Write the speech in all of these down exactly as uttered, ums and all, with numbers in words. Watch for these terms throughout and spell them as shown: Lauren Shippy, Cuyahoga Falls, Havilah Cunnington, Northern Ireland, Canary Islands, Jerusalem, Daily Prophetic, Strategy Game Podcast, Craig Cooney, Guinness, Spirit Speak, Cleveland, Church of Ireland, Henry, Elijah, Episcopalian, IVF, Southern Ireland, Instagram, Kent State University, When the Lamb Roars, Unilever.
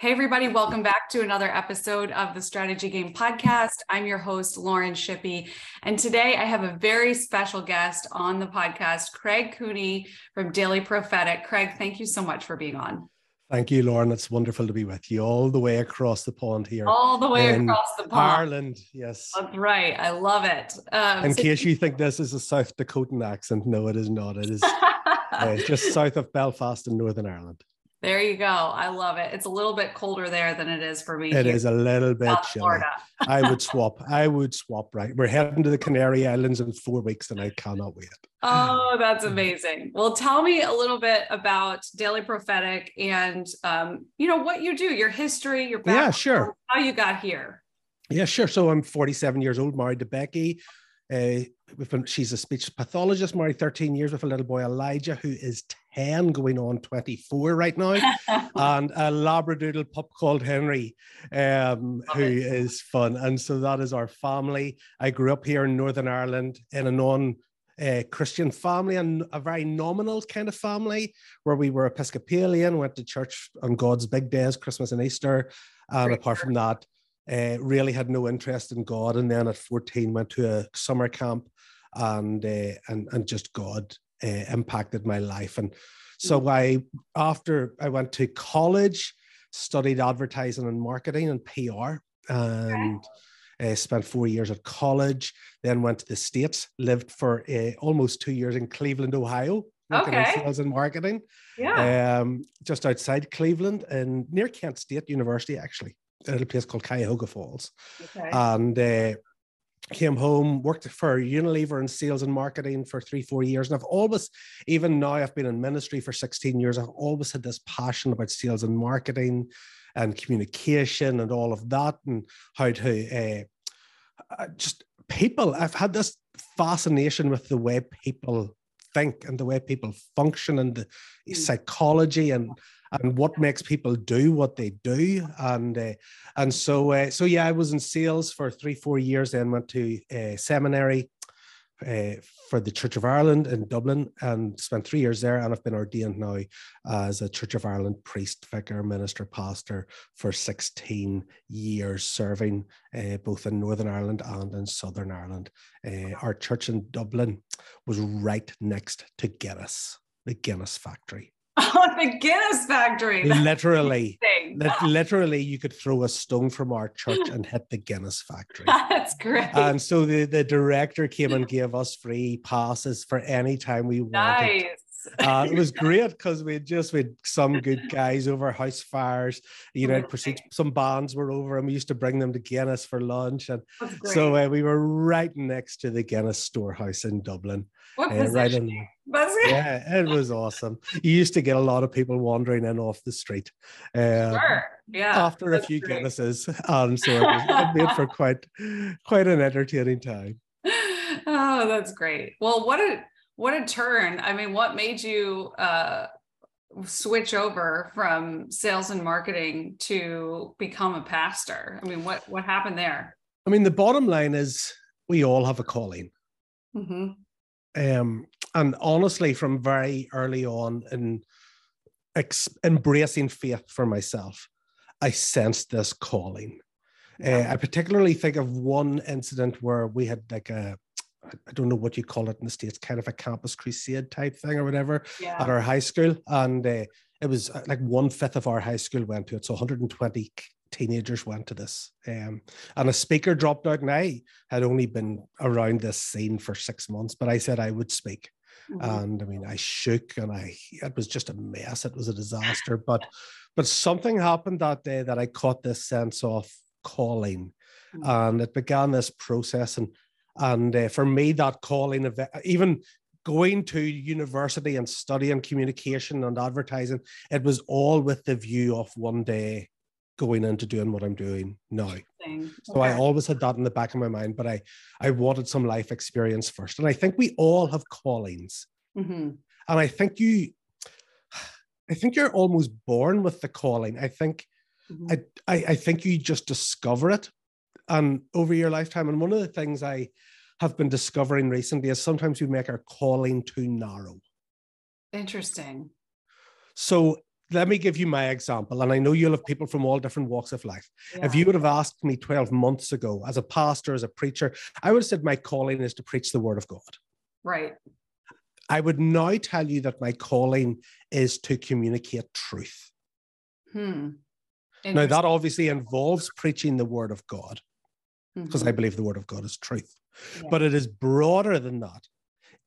Hey, everybody, welcome back to another episode of the Strategy Game Podcast. I'm your host, Lauren Shippy, and today I have a very special guest on the podcast, Craig Cooney from Daily Prophetic. Craig, thank you so much for being on. Thank you, Lauren. It's wonderful to be with you all the way across the pond here. All the way across the pond. Ireland, yes. That's right. I love it. Um, In so case you think this is a South Dakotan accent, no, it is not. It is uh, just south of Belfast in Northern Ireland. There you go. I love it. It's a little bit colder there than it is for me. It is a little bit chilly. I would swap. I would swap, right? We're heading to the Canary Islands in four weeks and I cannot wait. Oh, that's amazing. Well, tell me a little bit about Daily Prophetic and, um, you know, what you do, your history, your background, yeah, sure. How you got here. Yeah, sure. So I'm forty-seven years old, married to Becky. Uh, we've been, she's a speech pathologist, married thirteen years with a little boy, Elijah, who is ten going on twenty-four right now, and a labradoodle pup called Henry, um, who is fun. And so that is our family. I grew up here in Northern Ireland in a non uh, Christian family, and a very nominal kind of family where we were Episcopalian, went to church on God's big days, Christmas and Easter. And um, apart from that, Uh, really had no interest in God, and then at fourteen went to a summer camp, and uh, and and just God uh, impacted my life. And so I, after I went to college, studied advertising and marketing and P R, and okay. uh, spent four years at college. Then went to the States, lived for uh, almost two years in Cleveland, Ohio, working okay. on sales and marketing. Yeah, um, just outside Cleveland and near Kent State University, actually. A little place called Cuyahoga Falls, okay. and uh, came home, worked for Unilever in sales and marketing for three, four years. And I've always, even now I've been in ministry for sixteen years, I've always had this passion about sales and marketing and communication and all of that, and how to uh, just people. I've had this fascination with the way people think and the way people function and the mm. psychology and and what makes people do what they do. And uh, and so, uh, so yeah, I was in sales for three, four years, then went to uh, seminary uh, for the Church of Ireland in Dublin and spent three years there. And I've been ordained now as a Church of Ireland priest, vicar, minister, pastor for sixteen years, serving uh, both in Northern Ireland and in Southern Ireland. Uh, our church in Dublin was right next to Guinness, the Guinness factory. Oh, the Guinness factory. That's literally, li- literally, you could throw a stone from our church and hit the Guinness factory. That's great. And so the, the director came and gave us free passes for any time we wanted. Nice. Uh, it was great because we just we had some good guys over, house fires, you know, some bands were over, and we used to bring them to Guinness for lunch. And so uh, we were right next to the Guinness storehouse in Dublin. What uh, right in, yeah, it was awesome. You used to get a lot of people wandering in off the street. Uh, sure. Yeah. After a few great. Guinnesses, and um, so it, was, it made for quite quite an entertaining time. Oh, that's great. Well, what a What a turn. I mean, what made you uh, switch over from sales and marketing to become a pastor? I mean, what, what happened there? I mean, the bottom line is we all have a calling. Mm-hmm. Um, and honestly, from very early on in ex- embracing faith for myself, I sensed this calling. Yeah. Uh, I particularly think of one incident where we had like a I don't know what you call it in the States, kind of a campus crusade type thing or whatever yeah. at our high school. And uh, it was like one fifth of our high school went to it. So one hundred twenty teenagers went to this. Um, and a speaker dropped out, and I had only been around this scene for six months, but I said I would speak. Mm-hmm. And I mean, I shook and I, it was just a mess. It was a disaster, but, but something happened that day that I caught this sense of calling, mm-hmm. and it began this process. And And uh, for me, that calling of even going to university and studying communication and advertising, it was all with the view of one day going into doing what I'm doing now. Okay. So I always had that in the back of my mind, but I, I wanted some life experience first. And I think we all have callings. Mm-hmm. And I think you, I think you're almost born with the calling. I think, mm-hmm. I, I, I think you just discover it. And over your lifetime. And one of the things I have been discovering recently is sometimes we make our calling too narrow. Interesting. So let me give you my example. And I know you'll have people from all different walks of life. Yeah. If you would have asked me twelve months ago as a pastor, as a preacher, I would have said my calling is to preach the word of God. Right. I would now tell you that my calling is to communicate truth. Hmm. Now, that obviously involves preaching the word of God, because mm-hmm. I believe the word of God is truth. Yeah. But it is broader than that.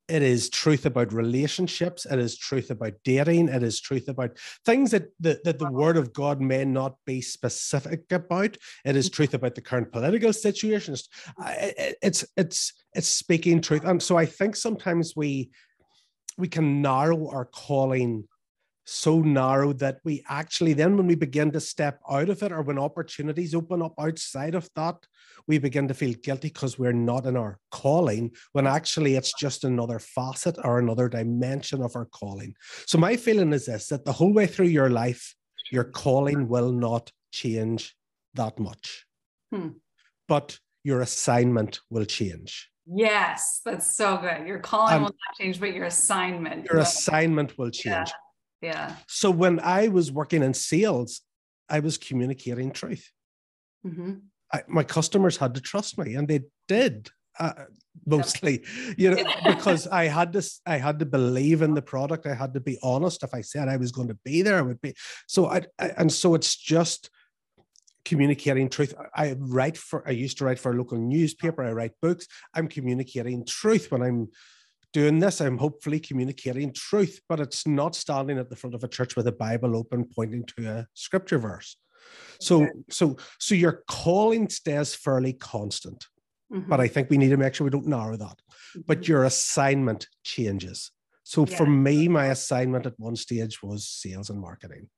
It is truth about relationships. It is truth about dating. It is truth about things that the, that the word of God may not be specific about. It is truth about the current political situation. It's, it's, it's speaking truth. And so I think sometimes we, we can narrow our calling so narrow that we actually then, when we begin to step out of it, or when opportunities open up outside of that, we begin to feel guilty because we're not in our calling, when actually it's just another facet or another dimension of our calling. So my feeling is this, that the whole way through your life, your calling will not change that much, hmm. but your assignment will change. Yes, that's so good. Your calling um, will not change, but your assignment. Your will. assignment will change. Yeah. Yeah. So when I was working in sales, I was communicating truth. Mm-hmm. I, my customers had to trust me, and they did uh, mostly, you know, because I had to, I had to believe in the product. I had to be honest. If I said I was going to be there, I would be. So I, I and so it's just communicating truth. I write for, I used to write for a local newspaper. I write books. I'm communicating truth when I'm doing this. I'm hopefully communicating truth, but it's not standing at the front of a church with a Bible open, pointing to a scripture verse. So, okay. so, so your calling stays fairly constant, mm-hmm. but I think we need to make sure we don't narrow that, mm-hmm. but your assignment changes. So yeah. for me, my assignment at one stage was sales and marketing.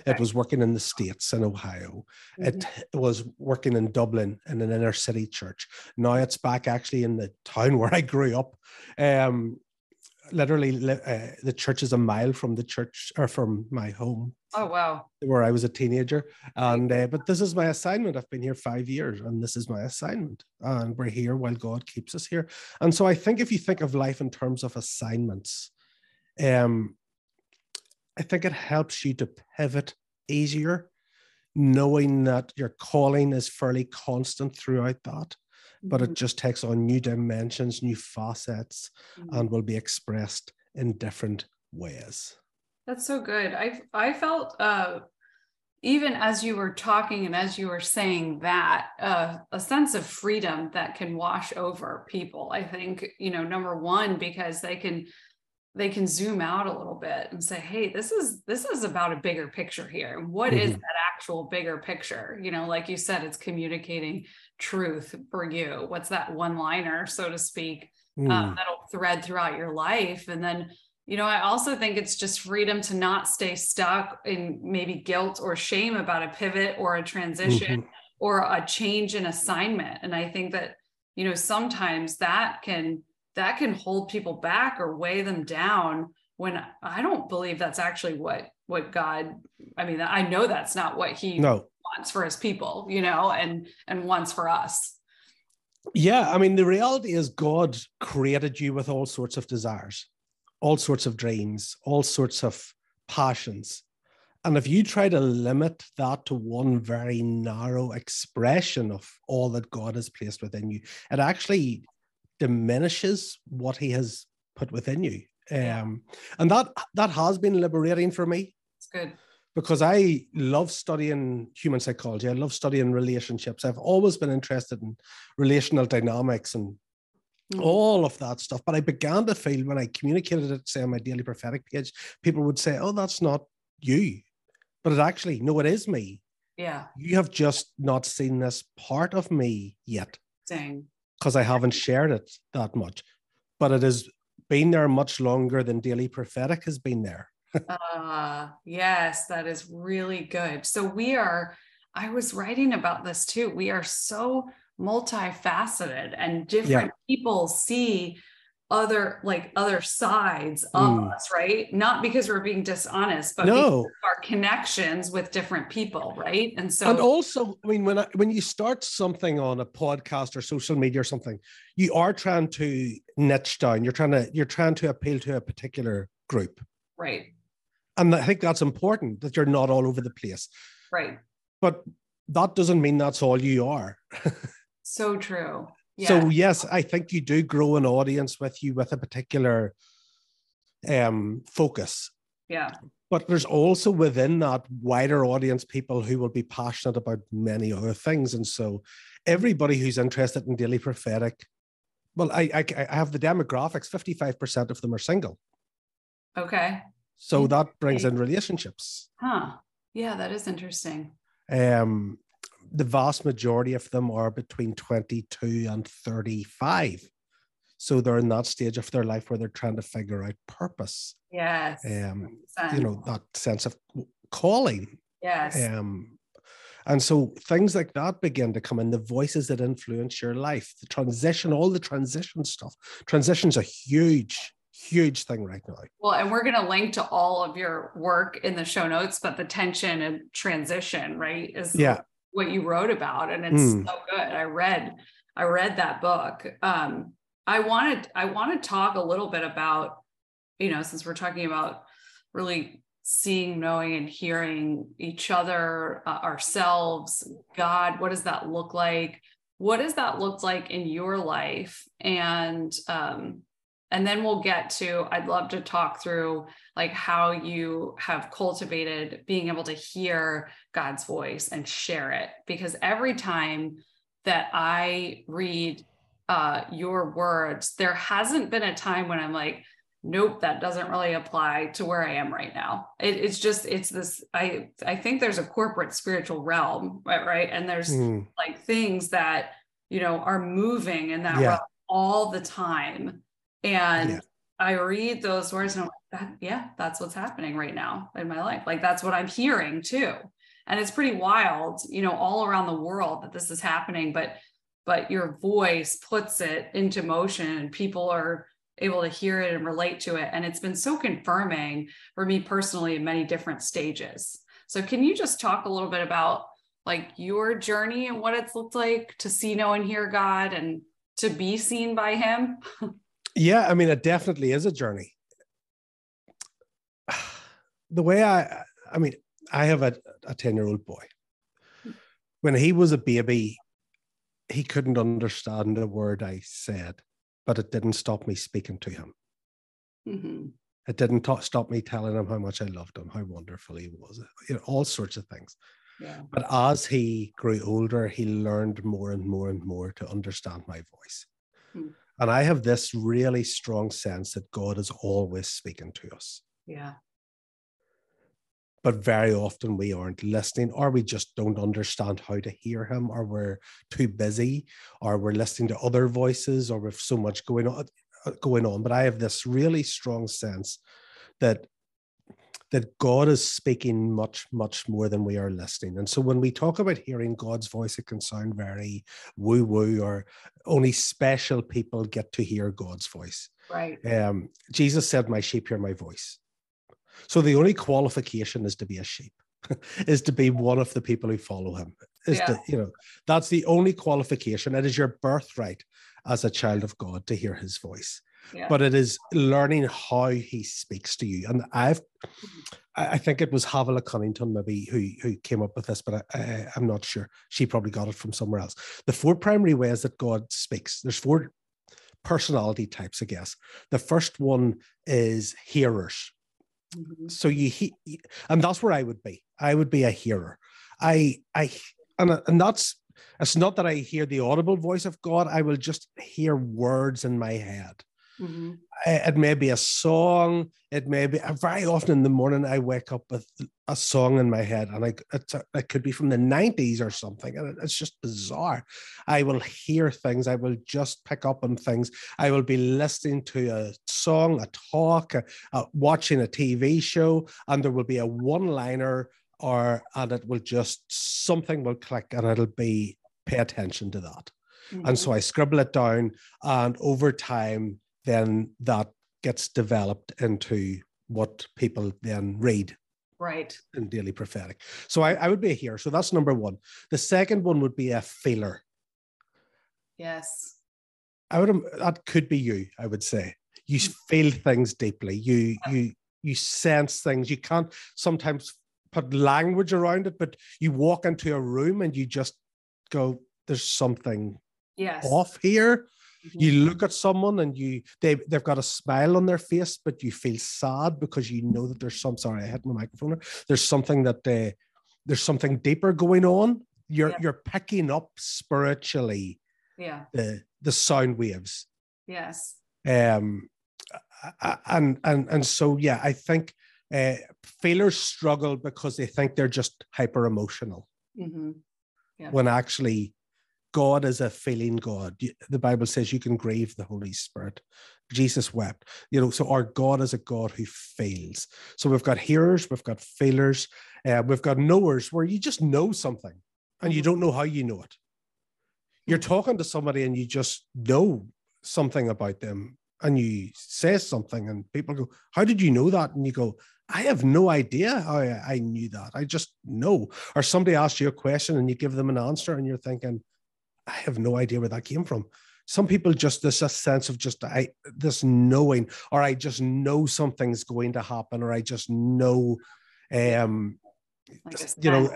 Okay. It was working in the States in Ohio. Mm-hmm. It was working in Dublin in an inner city church. Now it's back actually in the town where I grew up. Um, literally, uh, the church is a mile from the church or from my home. Oh, wow. Where I was a teenager. And uh, but this is my assignment. I've been here five years and this is my assignment. And we're here while God keeps us here. And so I think if you think of life in terms of assignments, um, I think it helps you to pivot easier, knowing that your calling is fairly constant throughout that, but mm-hmm. it just takes on new dimensions, new facets, mm-hmm. and will be expressed in different ways. That's so good. I I felt uh, even as you were talking and as you were saying that, uh, a sense of freedom that can wash over people. I think, you know, number one, because they can they can zoom out a little bit and say, hey, this is, this is about a bigger picture here. And what mm-hmm. is that actual bigger picture? You know, like you said, it's communicating truth for you. What's that one liner, so to speak, mm. um, that'll thread throughout your life. And then, you know, I also think it's just freedom to not stay stuck in maybe guilt or shame about a pivot or a transition mm-hmm. or a change in assignment. And I think that, you know, sometimes that can, that can hold people back or weigh them down, when I don't believe that's actually what, what God, I mean, I know that's not what he no. wants for his people, you know, and, and wants for us. Yeah. I mean, the reality is God created you with all sorts of desires, all sorts of dreams, all sorts of passions. And if you try to limit that to one very narrow expression of all that God has placed within you, it actually diminishes what he has put within you. Um, and that that has been liberating for me. It's good. Because I love studying human psychology. I love studying relationships. I've always been interested in relational dynamics and mm-hmm. all of that stuff. But I began to feel when I communicated it, say, on my Daily Prophetic page, people would say, oh, that's not you. But it actually, no, it is me. Yeah. You have just not seen this part of me yet. Dang. Because I haven't shared it that much, but it has been there much longer than Daily Prophetic has been there. Ah, uh, yes, that is really good. So we are, I was writing about this too. We are so multifaceted, and different yeah. people see other, like other sides of mm. us, right? Not because we're being dishonest, but no. because of our connections with different people, right? And so, and also, I mean, when I, when you start something on a podcast or social media or something, you are trying to niche down. You're trying to you're trying to appeal to a particular group, right? And I think that's important, that you're not all over the place. Right. But that doesn't mean that's all you are. So true. Yeah. So yes, I think you do grow an audience with you with a particular um, focus. Yeah. But there's also within that wider audience people who will be passionate about many other things. And so everybody who's interested in Daily Prophetic, well, I, I, I have the demographics, fifty-five percent of them are single. Okay. So that brings in relationships. Huh. Yeah, that is interesting. Um, the vast majority of them are between twenty-two and thirty-five. So they're in that stage of their life where they're trying to figure out purpose. Yes. Um, you know, that sense of calling. Yes. Um, and so things like that begin to come in, the voices that influence your life, the transition, all the transition stuff. Transition's a huge, huge thing right now. Well, and we're going to link to all of your work in the show notes, but the tension and transition, right, is yeah. what you wrote about. And it's mm. so good. I read, I read that book. Um, I wanted, I want to talk a little bit about, you know, since we're talking about really seeing, knowing, and hearing each other, uh, ourselves, God, what does that look like? What does that look like in your life? And, um, and then we'll get to, I'd love to talk through like how you have cultivated being able to hear God's voice and share it. Because every time that I read Uh, your words, there hasn't been a time when I'm like, nope, that doesn't really apply to where I am right now. It, it's just, it's this, I, I think there's a corporate spiritual realm, right? right? And there's mm. like things that, you know, are moving in that yeah. realm all the time. And yeah. I read those words and I'm like, that, yeah, that's what's happening right now in my life. Like, that's what I'm hearing too. And it's pretty wild, you know, all around the world that this is happening, but but your voice puts it into motion and people are able to hear it and relate to it. And it's been so confirming for me personally in many different stages. So can you just talk a little bit about like your journey and what it's looked like to see, know, and hear God and to be seen by him? Yeah. I mean, it definitely is a journey. The way I, I mean, I have a ten year old boy. When he was a baby, he couldn't understand a word I said, but it didn't stop me speaking to him. Mm-hmm. It didn't t- stop me telling him how much I loved him, how wonderful he was, you know, all sorts of things. Yeah. But as he grew older, he learned more and more and more to understand my voice. Mm. And I have this really strong sense that God is always speaking to us. Yeah. But very often we aren't listening, or we just don't understand how to hear him, or we're too busy, or we're listening to other voices, or with so much going on, going on. But I have this really strong sense that, that God is speaking much, much more than we are listening. And so when we talk about hearing God's voice, it can sound very woo-woo, or only special people get to hear God's voice. Right. Um, Jesus said, "My sheep hear my voice." So the only qualification is to be a sheep, is to be one of the people who follow him. Is yeah. to, you know, that's the only qualification. It is your birthright as a child of God to hear his voice. Yeah. But it is learning how he speaks to you. And I've, I think it was Havilah Cunnington maybe who, who came up with this, but I, I, I'm not sure. She probably got it from somewhere else. The four primary ways that God speaks. There's four personality types, I guess. The first one is hearers. Mm-hmm. So you he, and that's where I would be. I would be a hearer. I I and and that's it's not that I hear the audible voice of God. I will just hear words in my head. Mm-hmm. I, it may be a song. It may be very often in the morning I wake up with a song in my head, and I it's a, it could be from the nineties or something, and it's just bizarre. I will hear things. I will just pick up on things. I will be listening to a song, a talk, a, a, watching a T V show, and there will be a one-liner, or and it will just something will click, and it'll be pay attention to that. Mm-hmm. And so I scribble it down, and over time, then that gets developed into what people then read. Right. In Daily Prophetic. So I, I would be a hearer. So that's number one. The second one would be a feeler. Yes. I would, that could be you, I would say. You feel things deeply. You, you, you sense things. You can't sometimes put language around it, but you walk into a room and you just go, there's something yes. off here. Mm-hmm. You look at someone and you they, they've got a smile on their face, but you feel sad because you know that there's some, sorry, I hit my microphone there. There's something that they, there's something deeper going on. You're, yeah. you're picking up spiritually yeah. the, the sound waves. Yes. Um, and, and, and so, yeah, I think uh, feelers struggle because they think they're just hyper emotional. Mm-hmm. Yeah. When actually God is a feeling God. The Bible says you can grieve the Holy Spirit. Jesus wept, you know, so our God is a God who feels. So we've got hearers, we've got feelers, uh, we've got knowers where you just know something and you don't know how you know it. You're talking to somebody and you just know something about them and you say something and people go, how did you know that? And you go, I have no idea how I, I knew that. I just know. Or somebody asks you a question and you give them an answer and you're thinking, I have no idea where that came from. Some people just, there's a sense of just I this knowing, or I just know something's going to happen, or I just know, um, like you know,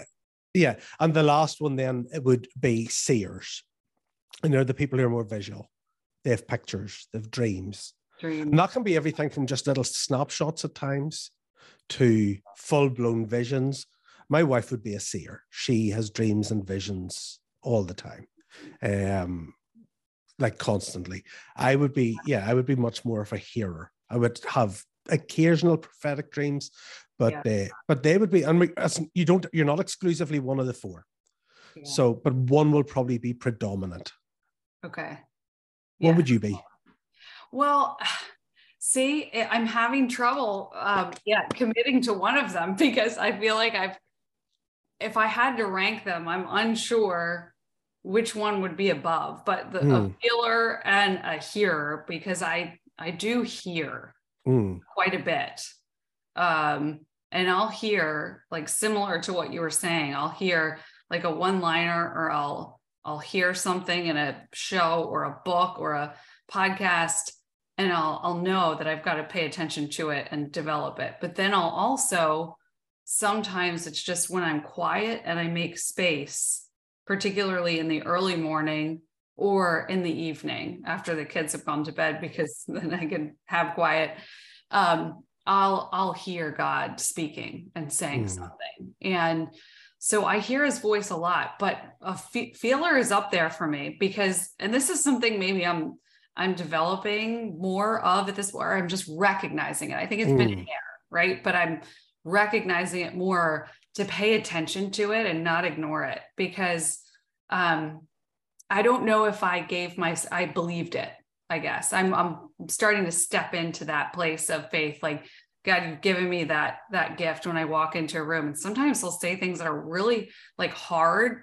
yeah. And the last one then it would be seers. And they're the people who are more visual. They have pictures, they have dreams. dreams. And that can be everything from just little snapshots at times to full-blown visions. My wife would be a seer. She has dreams and visions all the time. Um, like constantly. I would be, yeah, I would be much more of a hearer. I would have occasional prophetic dreams, but yeah. uh, but they would be, and we, as you don't, you're not exclusively one of the four. Yeah. So, but one will probably be predominant. Okay. Yeah. What would you be? Well, see, I'm having trouble, um, yeah, committing to one of them because I feel like I've, if I had to rank them, I'm unsure which one would be above, but the mm. a feeler and a hearer, because I, I do hear mm. quite a bit. Um, and I'll hear like similar to what you were saying, I'll hear like a one-liner or I'll, I'll hear something in a show or a book or a podcast, and I'll, I'll know that I've got to pay attention to it and develop it. But then I'll also, sometimes it's just when I'm quiet and I make space, particularly in the early morning or in the evening after the kids have gone to bed, because then I can have quiet. Um, I'll, I'll hear God speaking and saying mm. something. And so I hear his voice a lot, but a fe- feeler is up there for me because, and this is something maybe I'm, I'm developing more of at this, or I'm just recognizing it. I think it's mm. been there, right? But I'm recognizing it more to pay attention to it and not ignore it, because um, I don't know if I gave my, I believed it, I guess. I'm I'm starting to step into that place of faith. Like, God, you've given me that, that gift when I walk into a room. And sometimes he'll say things that are really like hard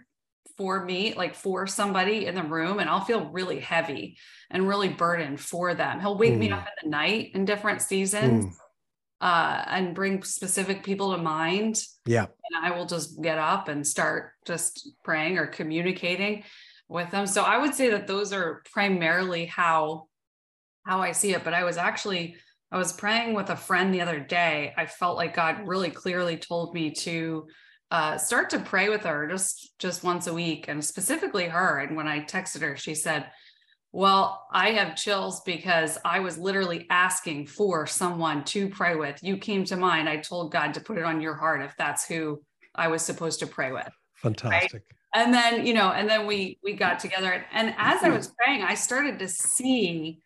for me, like for somebody in the room, and I'll feel really heavy and really burdened for them. He'll wake mm. me up in the night in different seasons. Mm. Uh, and bring specific people to mind. Yeah. And I will just get up and start just praying or communicating with them. So I would say that those are primarily how, how I see it. But I was actually, I was praying with a friend the other day. I felt like God really clearly told me to uh, start to pray with her just, just once a week, and specifically her. And when I texted her, she said, well, I have chills because I was literally asking for someone to pray with. You came to mind. I told God to put it on your heart if that's who I was supposed to pray with. Fantastic. Right? And then, you know, and then we, we got together, and as I was praying, I started to see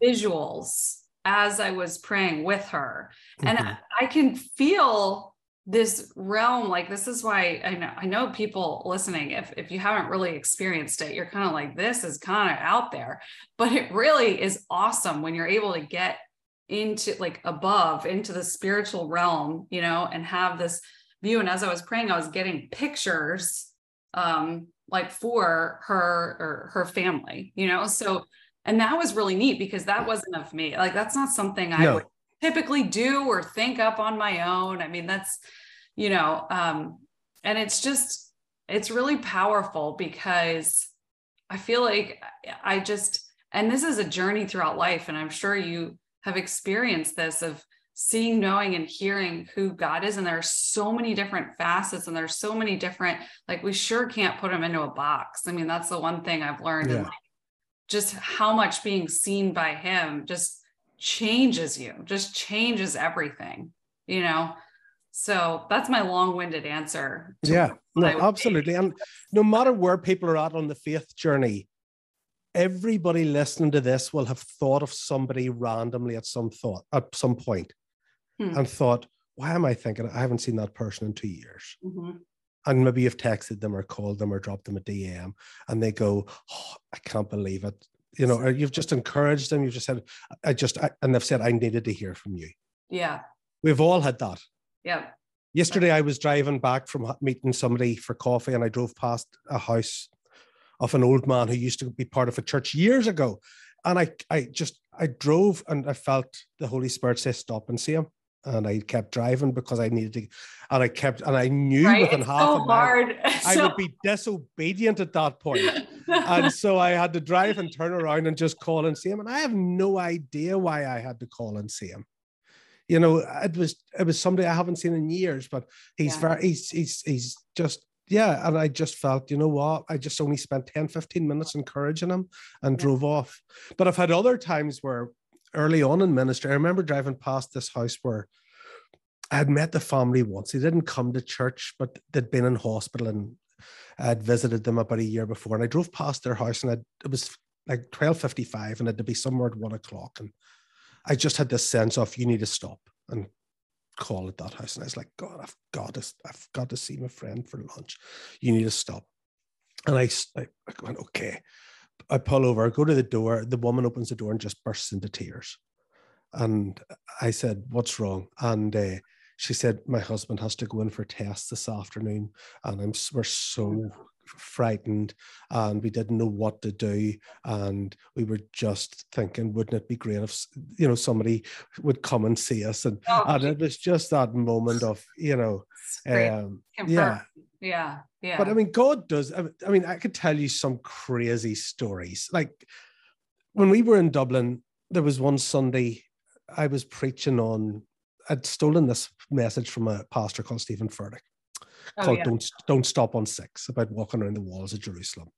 visuals as I was praying with her. Mm-hmm. And I, I can feel this realm. Like, this is why I know, I know people listening, if, if you haven't really experienced it, you're kind of like, this is kind of out there, but it really is awesome when you're able to get into like above into the spiritual realm, you know, and have this view. And as I was praying, I was getting pictures, um, like for her or her family, you know? So, and that was really neat because that wasn't of me. Like, that's not something I no. would typically do or think up on my own. I mean, that's, you know, um, and it's just, it's really powerful because I feel like I just, and this is a journey throughout life. And I'm sure you have experienced this of seeing, knowing, and hearing who God is. And there are so many different facets, and there's so many different, like, we sure can't put them into a box. I mean, that's the one thing I've learned. Yeah. And like, just how much being seen by him just changes you, just changes everything, you know? So that's my long-winded answer. Yeah, no, absolutely. And no matter where people are at on the faith journey, everybody listening to this will have thought of somebody randomly at some thought at some point, hmm. and thought, why am I thinking? I haven't seen that person in two years. Mm-hmm. And maybe you've texted them or called them or dropped them a D M, and they go, oh, I can't believe it. You know, or you've just encouraged them. You've just said, I just, I, and they've said, I needed to hear from you. Yeah. We've all had that. Yeah. Yesterday, I was driving back from meeting somebody for coffee, and I drove past a house of an old man who used to be part of a church years ago. And I, I just, I drove and I felt the Holy Spirit say, stop and see him. And I kept driving because I needed to, and I kept, and I knew right? within it's half so a mile, I so... would be disobedient at that point. And so I had to drive and turn around and just call and see him. And I have no idea why I had to call and see him. You know, it was, it was somebody I haven't seen in years, but he's yeah. very, he's, he's, he's just, yeah. And I just felt, you know what, I just only spent ten, fifteen minutes encouraging him and yeah. drove off. But I've had other times where early on in ministry, I remember driving past this house where I had met the family once. They didn't come to church, but they'd been in hospital, and I'd visited them about a year before. And I drove past their house, and I'd, it was like twelve fifty-five, and it had to be somewhere at one o'clock. And I just had this sense of, you need to stop and call at that house. And I was like, God, I've got to, I've got to see my friend for lunch. You need to stop. And I, I went, okay. I pull over, I go to the door. The woman opens the door and just bursts into tears. And I said, what's wrong? And uh, she said, my husband has to go in for tests this afternoon. And I'm, we're so frightened, and we didn't know what to do. And we were just thinking, wouldn't it be great if, you know, somebody would come and see us? And, oh, and it was just that moment of, you know, um, yeah. Yeah, yeah. But I mean, God does. I mean, I could tell you some crazy stories. Like when we were in Dublin, there was one Sunday I was preaching on, I'd stolen this message from a pastor called Stephen Furtick, oh, called yeah. Don't Don't Stop on Six, about walking around the walls of Jerusalem.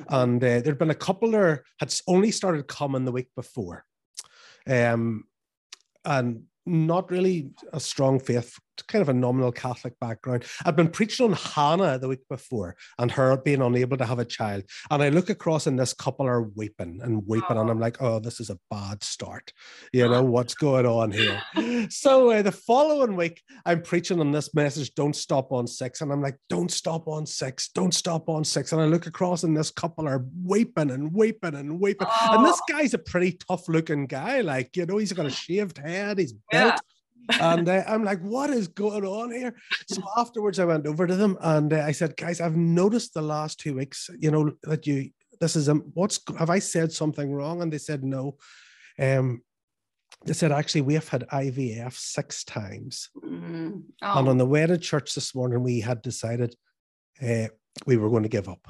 Mm-hmm. And uh, there'd been a couple that had only started coming the week before. Um, and not really a strong faith, kind of a nominal Catholic background. I'd been preaching on Hannah the week before and her being unable to have a child. And I look across and this couple are weeping and weeping. Oh. And I'm like, oh, this is a bad start. You know, what's going on here? So uh, the following week, I'm preaching on this message, don't stop on six. And I'm like, don't stop on six, don't stop on six. And I look across and this couple are weeping and weeping and weeping. Oh. And this guy's a pretty tough looking guy. Like, you know, he's got a shaved head, he's built. Yeah. And uh, I'm like, what is going on here? So afterwards, I went over to them and uh, I said, guys, I've noticed the last two weeks, you know, that you, this is, um, what's, have I said something wrong? And they said, no. Um, they said, actually, we have had I V F six times. Mm-hmm. Oh. And on the way to church this morning, we had decided uh, we were going to give up.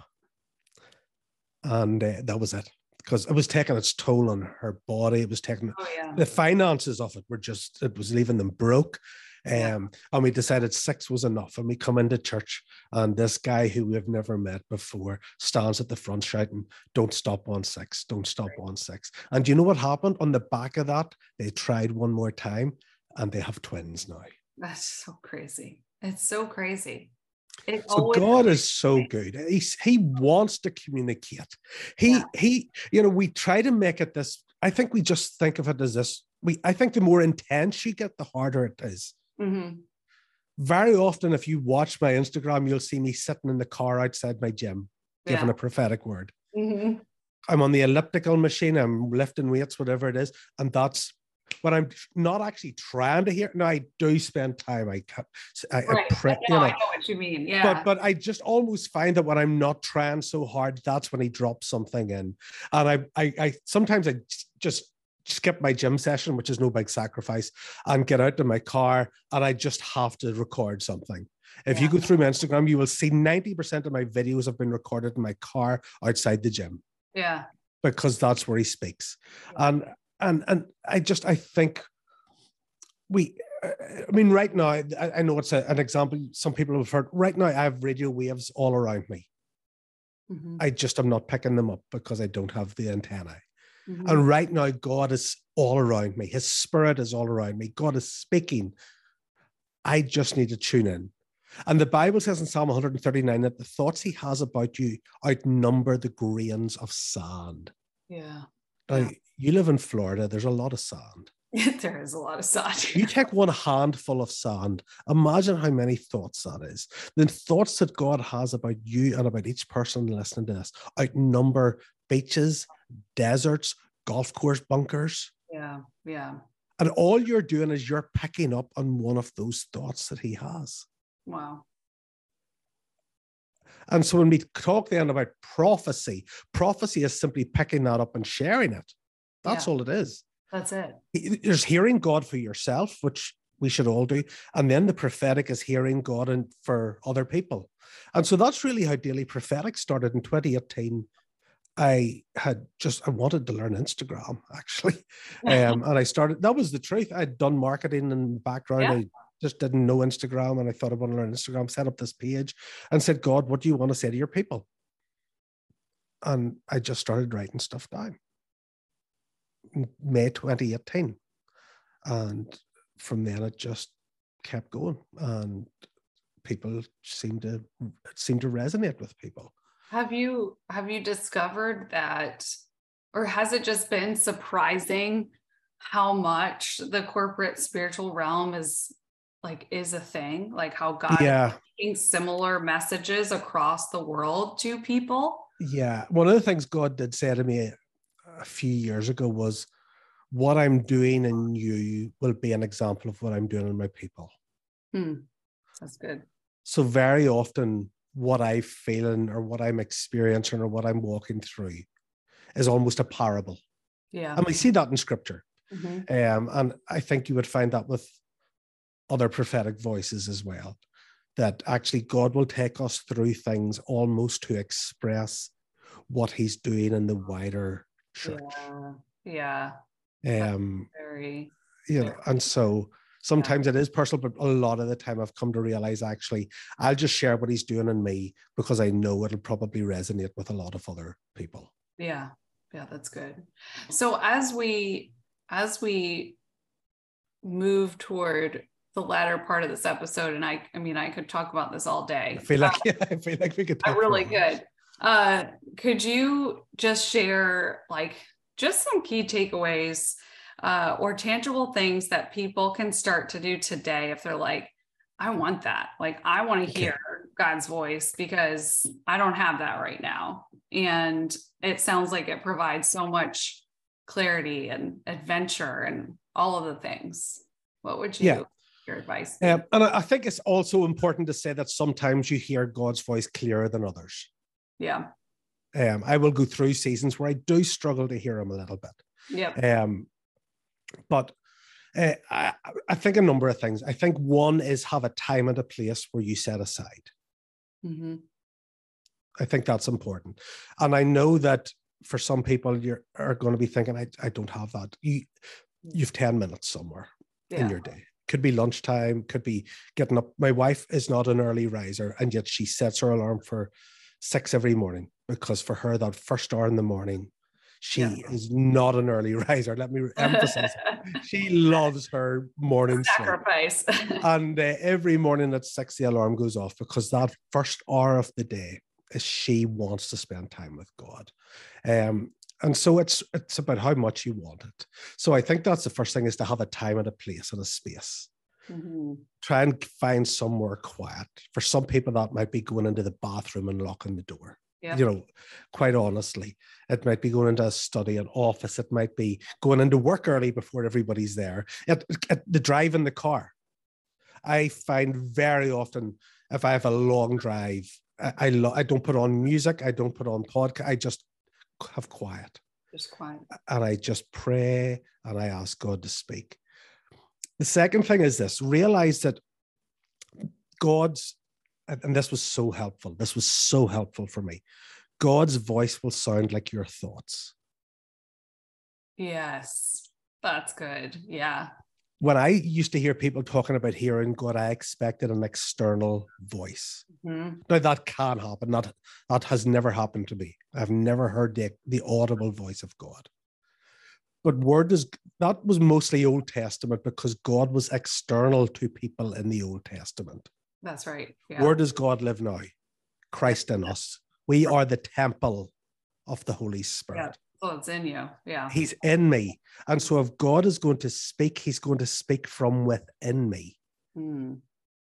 And uh, that was it. Because it was taking its toll on her body. It was taking oh, yeah. the finances of it were just, it was leaving them broke. Um, yeah. And we decided six was enough. And we come into church and this guy who we've never met before stands at the front shouting, don't stop on six, don't stop right. on six. And you know what happened? On the back of that, they tried one more time and they have twins now. That's so crazy. It's so crazy. It so God is so good. He, he wants to communicate. He, yeah. he, you know, we try to make it this, I think we just think of it as this. We, I think the more intense you get, the harder it is. Mm-hmm. Very often, if you watch my Instagram, you'll see me sitting in the car outside my gym, giving yeah. a prophetic word. Mm-hmm. I'm on the elliptical machine, I'm lifting weights, whatever it is. And that's when I'm not actually trying to hear. Now I do spend time. I, I, right. I prep. I know, you know, I know what you mean. Yeah. But but I just almost find that when I'm not trying so hard, that's when he drops something in. And I I, I sometimes I just skip my gym session, which is no big sacrifice, and get out to my car and I just have to record something. If yeah. you go through my Instagram, you will see ninety percent of my videos have been recorded in my car outside the gym. Yeah. Because that's where he speaks. Yeah. And. And and I just, I think we, I mean, right now, I, I know it's a, an example some people have heard. Right now, I have radio waves all around me. Mm-hmm. I just am not picking them up because I don't have the antenna. Mm-hmm. And right now, God is all around me. His spirit is all around me. God is speaking. I just need to tune in. And the Bible says in Psalm one thirty-nine that the thoughts he has about you outnumber the grains of sand. Yeah. Now, yeah. You live in Florida. There's a lot of sand. There is a lot of sand. You take one handful of sand. Imagine how many thoughts that is. The thoughts that God has about you and about each person listening to this outnumber beaches, deserts, golf course bunkers. Yeah, yeah. And all you're doing is you're picking up on one of those thoughts that he has. Wow. And so when we talk then about prophecy, prophecy is simply picking that up and sharing it. That's yeah. all it is. That's it. There's hearing God for yourself, which we should all do. And then the prophetic is hearing God and for other people. And so that's really how Daily Prophetic started in twenty eighteen. I had just, I wanted to learn Instagram, actually. Um, and I started, that was the truth. I'd done marketing in the background. Yeah. I just didn't know Instagram. And I thought I want to learn Instagram, set up this page and said, God, what do you want to say to your people? And I just started writing stuff down. May twenty eighteen, and from then it just kept going, and people seem to seem to resonate with people. Have you have you discovered that, or has it just been surprising how much the corporate spiritual realm is like is a thing? Like how God yeah. is making similar messages across the world to people. Yeah, one of the things God did say to me a few years ago was, what I'm doing in you will be an example of what I'm doing in my people. Hmm. That's good. So very often what I'm feeling or what I'm experiencing or what I'm walking through is almost a parable. Yeah. And we see that in scripture. Mm-hmm. Um, and I think you would find that with other prophetic voices as well, that actually God will take us through things almost to express what he's doing in the wider church. Yeah. yeah. Um, very, you know, very and so sometimes yeah. it is personal, but a lot of the time I've come to realize actually I'll just share what he's doing in me because I know it'll probably resonate with a lot of other people. Yeah. Yeah, that's good. So as we as we move toward the latter part of this episode, and I I mean I could talk about this all day. I feel like uh, yeah, I feel like we could talk. I really could. Uh, could you just share like just some key takeaways uh, or tangible things that people can start to do today if they're like, I want that. Like, I want to hear God's voice because I don't have that right now. And it sounds like it provides so much clarity and adventure and all of the things. What would you yeah. your advice? Um, and I think it's also important to say that sometimes you hear God's voice clearer than others. Yeah. Um, I will go through seasons where I do struggle to hear him a little bit. Yeah. Um, but uh, I, I think a number of things. I think one is have a time and a place where you set aside. Mm-hmm. I think that's important. And I know that for some people, you are going to be thinking, I, I don't have that. You, you've ten minutes somewhere yeah. in your day. Could be lunchtime, could be getting up. My wife is not an early riser, and yet she sets her alarm for six every morning, because for her that first hour in the morning, she yeah. is not an early riser. Let me emphasize that. She loves her morning sacrifice. Sleep. And uh, every morning at six, the alarm goes off because that first hour of the day is she wants to spend time with God. Um, and so it's it's about how much you want it. So I think that's the first thing, is to have a time and a place and a space. Mm-hmm. Try and find somewhere quiet. For some people, that might be going into the bathroom and locking the door. Yep. You know, quite honestly, it might be going into a study, an office. It might be going into work early before everybody's there. At, at the drive in the car. I find very often if I have a long drive, I I, lo- I don't put on music. I don't put on podcast. I just have quiet. Just quiet. And I just pray and I ask God to speak. The second thing is this, realize that God's, and this was so helpful, this was so helpful for me, God's voice will sound like your thoughts. Yes, that's good. Yeah. when I used to hear people talking about hearing God, I expected an external voice. Mm-hmm. Now that can happen. That, that has never happened to me. I've never heard the, the audible voice of God. But word is, that was mostly Old Testament because God was external to people in the Old Testament. That's right. Yeah. Where does God live now? Christ in us. We are the temple of the Holy Spirit. Yeah. Oh, it's in you. Yeah. He's in me. And so if God is going to speak, he's going to speak from within me mm.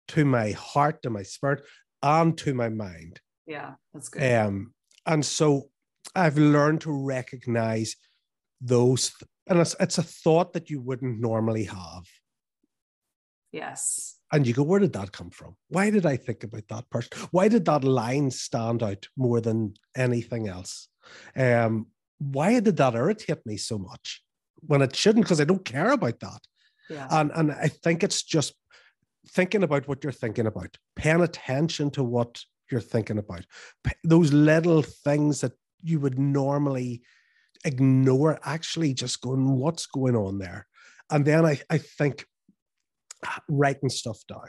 to my heart, to my spirit, and to my mind. Yeah, that's good. Um, and so I've learned to recognize those. And it's, it's a thought that you wouldn't normally have. Yes. And you go, where did that come from? Why did I think about that person? Why did that line stand out more than anything else? Um, why did that irritate me so much when it shouldn't? Because I don't care about that. Yeah. And, and I think it's just thinking about what you're thinking about, paying attention to what you're thinking about. Those little things that you would normally ignore, actually just going, what's going on there? And then I, I think, writing stuff down,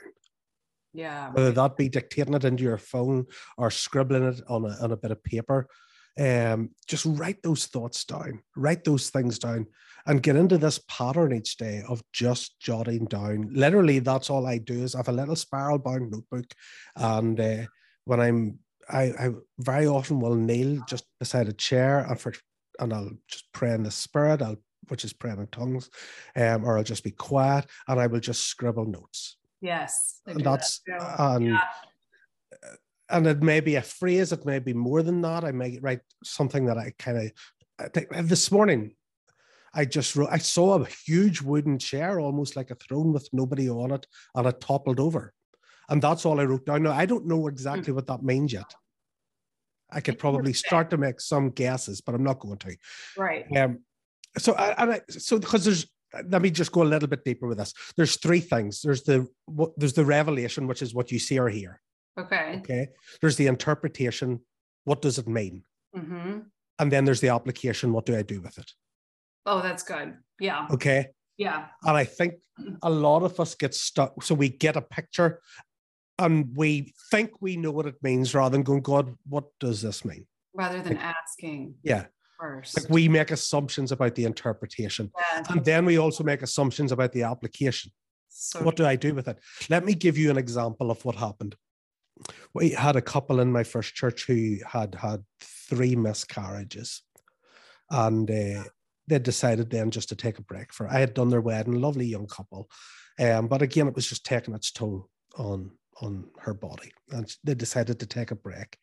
yeah, whether that be dictating it into your phone or scribbling it on a, on a bit of paper, um just write those thoughts down, write those things down, and get into this pattern each day of just jotting down. Literally, that's all I do is I have a little spiral bound notebook, and uh, when I'm I, I very often will kneel just beside a chair and for and I'll just pray in the spirit, I'll which is praying in tongues, um, or I'll just be quiet and I will just scribble notes. Yes. And that's, that, yeah. and, yeah. and it may be a phrase, it may be more than that. I may write something that I kind of, this morning, I just wrote, I saw a huge wooden chair, almost like a throne with nobody on it, and it toppled over. And that's all I wrote down. Now, I don't know exactly mm-hmm. what that means yet. I could probably start to make some guesses, but I'm not going to. Right. Um, So, and I, so because there's, let me just go a little bit deeper with this. There's three things. There's the there's the revelation, which is what you see or hear. Okay. Okay. There's the interpretation. What does it mean? Mm-hmm. And then there's the application. What do I do with it? Oh, that's good. Yeah. Okay. Yeah. And I think a lot of us get stuck. So we get a picture, and we think we know what it means, rather than going, God, what does this mean? Rather than like, asking. Yeah. First. Like we make assumptions about the interpretation, yeah. and then we also make assumptions about the application. So what do I do with it? Let me give you an example of what happened. We had a couple in my first church who had had three miscarriages, and uh, they decided then just to take a break. For I had done their wedding, lovely young couple, um, but again it was just taking its toll on on her body, and they decided to take a break.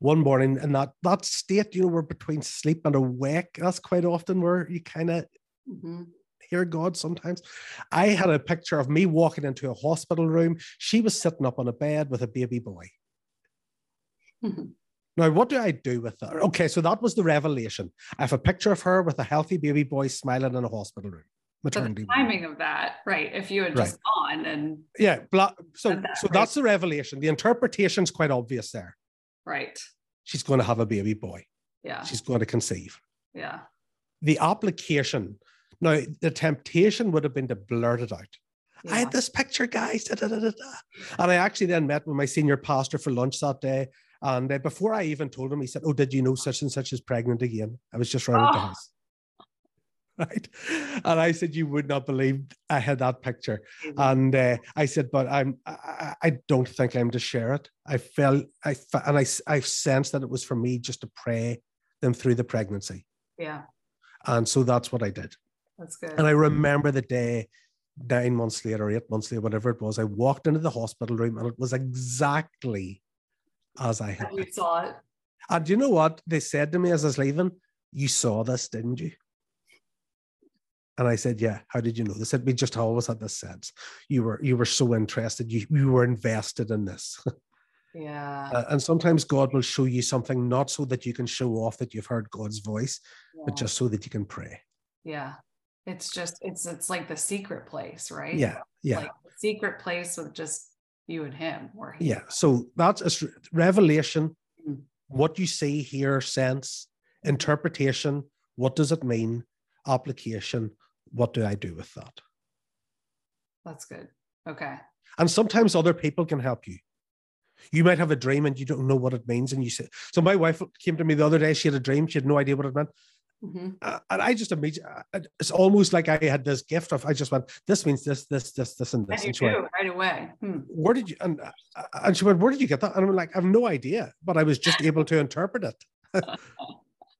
One morning in that, that state, you know, we're between sleep and awake. That's quite often where you kind of mm-hmm. hear God sometimes. I had a picture of me walking into a hospital room. She was sitting up on a bed with a baby boy. Mm-hmm. Now, what do I do with that? Okay, so that was the revelation. I have a picture of her with a healthy baby boy smiling in a hospital room. Maternity. But the timing room. Of that, right? If you had right. just gone and... Yeah, bla- so, that, so right? that's the revelation. The interpretation's quite obvious there. Right. She's going to have a baby boy. Yeah. She's going to conceive. Yeah. The application. Now, the temptation would have been to blurt it out. Yeah. I had this picture, guys. Da, da, da, da, da. And I actually then met with my senior pastor for lunch that day. And uh, before I even told him, he said, oh, did you know such and such is pregnant again? I was just round oh. at the house. Right. And I said, you would not believe I had that picture. Mm-hmm. And uh, I said, but I'm, I, I don't think I'm to share it. I felt, I fe- and I, I sensed that it was for me just to pray them through the pregnancy. Yeah. And so that's what I did. That's good. And I remember the day, nine months later, eight months later, whatever it was, I walked into the hospital room and it was exactly as I had. You saw it. And you know what? They said to me as I was leaving, you saw this, didn't you? And I said, yeah, how did you know? They said, we just always had this sense. You were you were so interested. You, you were invested in this. Yeah. Uh, and sometimes God will show you something, not so that you can show off that you've heard God's voice, yeah. but just so that you can pray. Yeah. It's just, it's it's like the secret place, right? Yeah. Yeah. Like the secret place with just you and him. Or he. Yeah. So that's a revelation. Mm-hmm. What you see, hear, sense, interpretation. What does it mean? Application. What do I do with that? That's good. Okay. And sometimes other people can help you. You might have a dream and you don't know what it means. And you say, so my wife came to me the other day, she had a dream. She had no idea what it meant. Mm-hmm. Uh, and I just immediately, it's almost like I had this gift of, I just went, this means this, this, this, this, and this. And you and she do, went, right away. Hmm. Where did you, and, and she went, where did you get that? And I'm like, I have no idea, but I was just able to interpret it.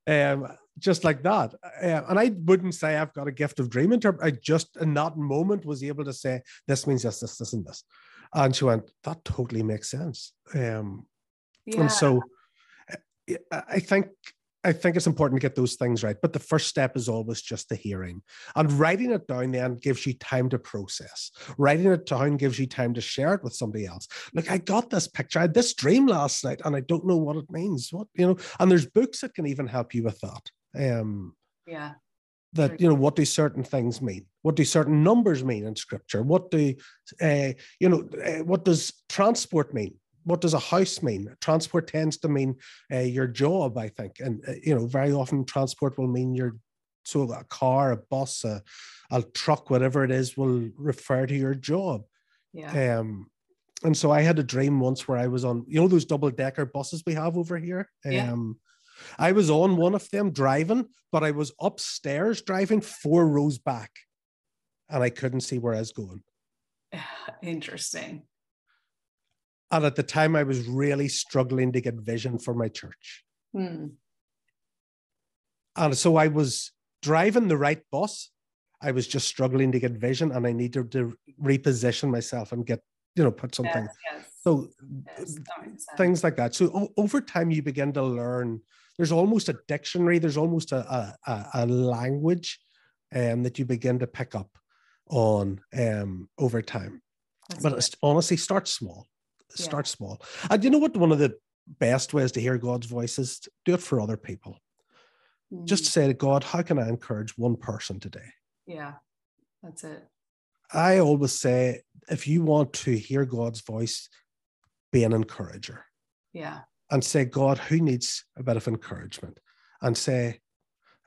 um, just like that. Um, and I wouldn't say I've got a gift of dream interpret. I just, in that moment, was able to say, this means this, this, this, and this. And she went, that totally makes sense. Um, yeah. And so I think, I think it's important to get those things right. But the first step is always just the hearing. And writing it down then gives you time to process. Writing it down gives you time to share it with somebody else. Look, I got this picture, I had this dream last night, and I don't know what it means. What, you know, and there's books that can even help you with that. Um, yeah. That, you know, what do certain things mean? What do certain numbers mean in scripture? What do, uh, you know, uh, what does transport mean? What does a house mean? Transport tends to mean uh, your job, I think. And, uh, you know, very often transport will mean your, so a car, a bus, a, a truck, whatever it is, will refer to your job. Yeah. Um, and so I had a dream once where I was on, you know, those double decker buses we have over here. Yeah. Um, I was on one of them driving, but I was upstairs driving four rows back and I couldn't see where I was going. Interesting. And at the time, I was really struggling to get vision for my church. Hmm. And so I was driving the right bus. I was just struggling to get vision, and I needed to reposition myself and get, you know, put something. Yes, yes. So yes, things like that. So o- over time, you begin to learn. There's almost a dictionary. There's almost a, a, a language um, that you begin to pick up on um, over time. That's but it's, honestly, start small. Start yeah. small. And you know what? One of the best ways to hear God's voice is to do it for other people. Mm. Just say to God, how can I encourage one person today? Yeah, that's it. I always say, if you want to hear God's voice, be an encourager. Yeah. And say, God, who needs a bit of encouragement? And say,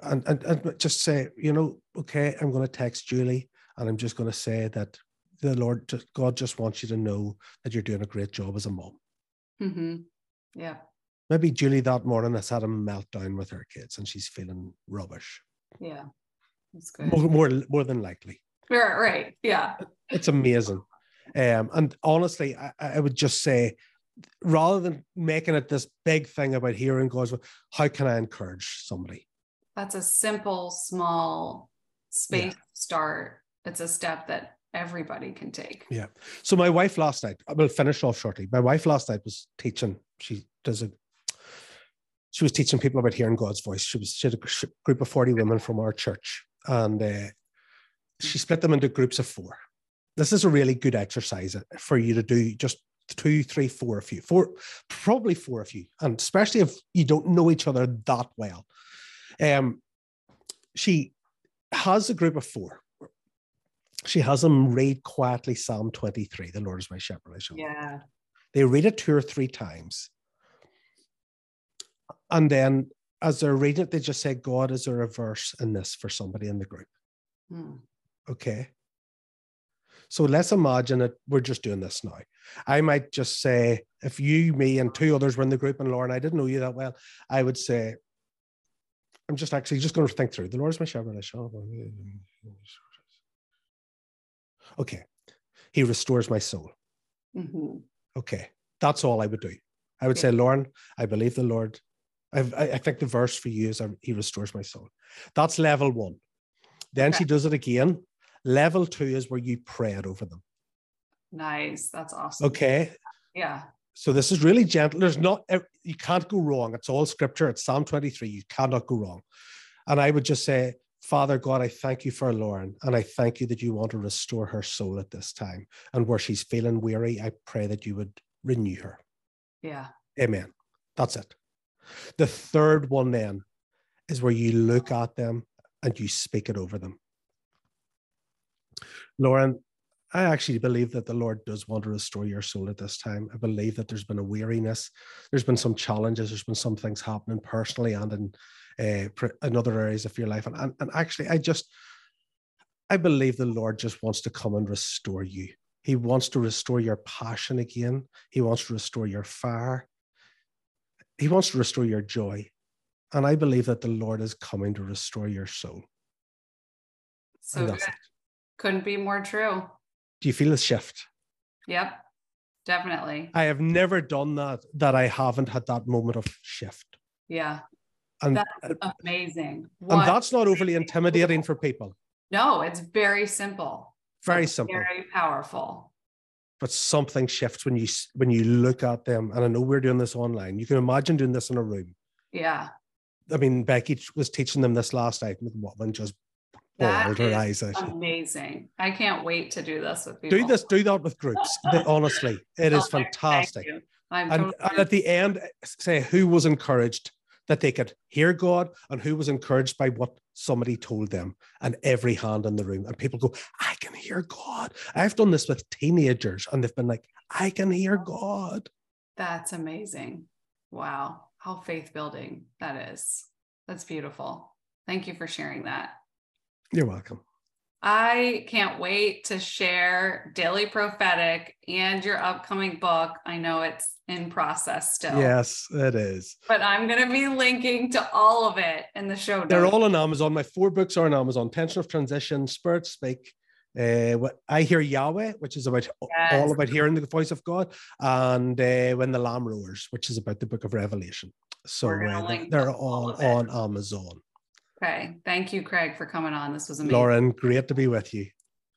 and, and, and just say, you know, okay, I'm going to text Julie and I'm just going to say that the Lord, God just wants you to know that you're doing a great job as a mom. Mm-hmm. Yeah. Maybe Julie that morning has had a meltdown with her kids and she's feeling rubbish. Yeah, that's good. More, more, more than likely. Right, right, yeah. It's amazing. Um, and honestly, I, I would just say, rather than making it this big thing about hearing God's word, how can I encourage somebody? That's a simple, small space yeah. start. It's a step that everybody can take. Yeah. So my wife last night, I will finish off shortly. My wife last night was teaching. She does a. She was teaching people about hearing God's voice. She was she had a group of forty women from our church, and uh, she split them into groups of four. This is a really good exercise for you to do. Just two, three, four of you, four, probably four of you, and especially if you don't know each other that well. Um, she has a group of four. She has them read quietly Psalm twenty-three, the Lord is my shepherd. I shall. Yeah. They read it two or three times. And then as they're reading it, they just say, God, is there a verse in this for somebody in the group? Hmm. Okay. So let's imagine that we're just doing this now. I might just say, if you, me, and two others were in the group, and Lauren, I didn't know you that well, I would say, I'm just actually just going to think through, the Lord is my shepherd. I shall. Okay, he restores my soul. Mm-hmm. Okay, that's all I would do. I would yeah. say, Lauren, I believe the Lord. I've, I I think the verse for you is, he restores my soul. That's level one. Then okay. she does it again. Level two is where you pray it over them. Nice, that's awesome. Okay. Yeah. So this is really gentle. There's not, you can't go wrong. It's all scripture. It's Psalm twenty-three. You cannot go wrong. And I would just say, Father God, I thank you for Lauren, and I thank you that you want to restore her soul at this time. And where she's feeling weary, I pray that you would renew her. Yeah. Amen. That's it. The third one then is where you look at them and you speak it over them. Lauren, I actually believe that the Lord does want to restore your soul at this time. I believe that there's been a weariness. There's been some challenges. There's been some things happening personally and in, uh, in other areas of your life. And, and, and actually, I just, I believe the Lord just wants to come and restore you. He wants to restore your passion again. He wants to restore your fire. He wants to restore your joy. And I believe that the Lord is coming to restore your soul. So good. Couldn't be more true. Do you feel a shift? Yep, definitely. I have never done that, that I haven't had that moment of shift. Yeah. And that's amazing. What and that's not overly intimidating for people. No, it's very simple. Very it's simple. Very powerful. But something shifts when you when you look at them. And I know we're doing this online. You can imagine doing this in a room. Yeah. I mean, Becky was teaching them this last night. And the woman just bawled her eyes out. Amazing. I can't wait to do this with people. Do this. Do that with groups. Honestly, it is fantastic. I'm totally and, and at the end, say who was encouraged that they could hear God and who was encouraged by what somebody told them, and every hand in the room. And people go, I can hear God. I've done this with teenagers and they've been like, I can hear God. That's amazing. Wow. How faith building that is. That's beautiful. Thank you for sharing that. You're welcome. I can't wait to share Daily Prophetic and your upcoming book. I know it's in process still. Yes, it is. But I'm going to be linking to all of it in the show notes. They're all on Amazon. My four books are on Amazon. Tension of Transition, Spirit Speak, uh, I Hear Yahweh, which is about yes. all about hearing the voice of God, and uh, When the Lamb Roars, which is about the book of Revelation. So uh, they're all, all on Amazon. Okay. Thank you, Craig, for coming on. This was amazing. Lauren, great to be with you.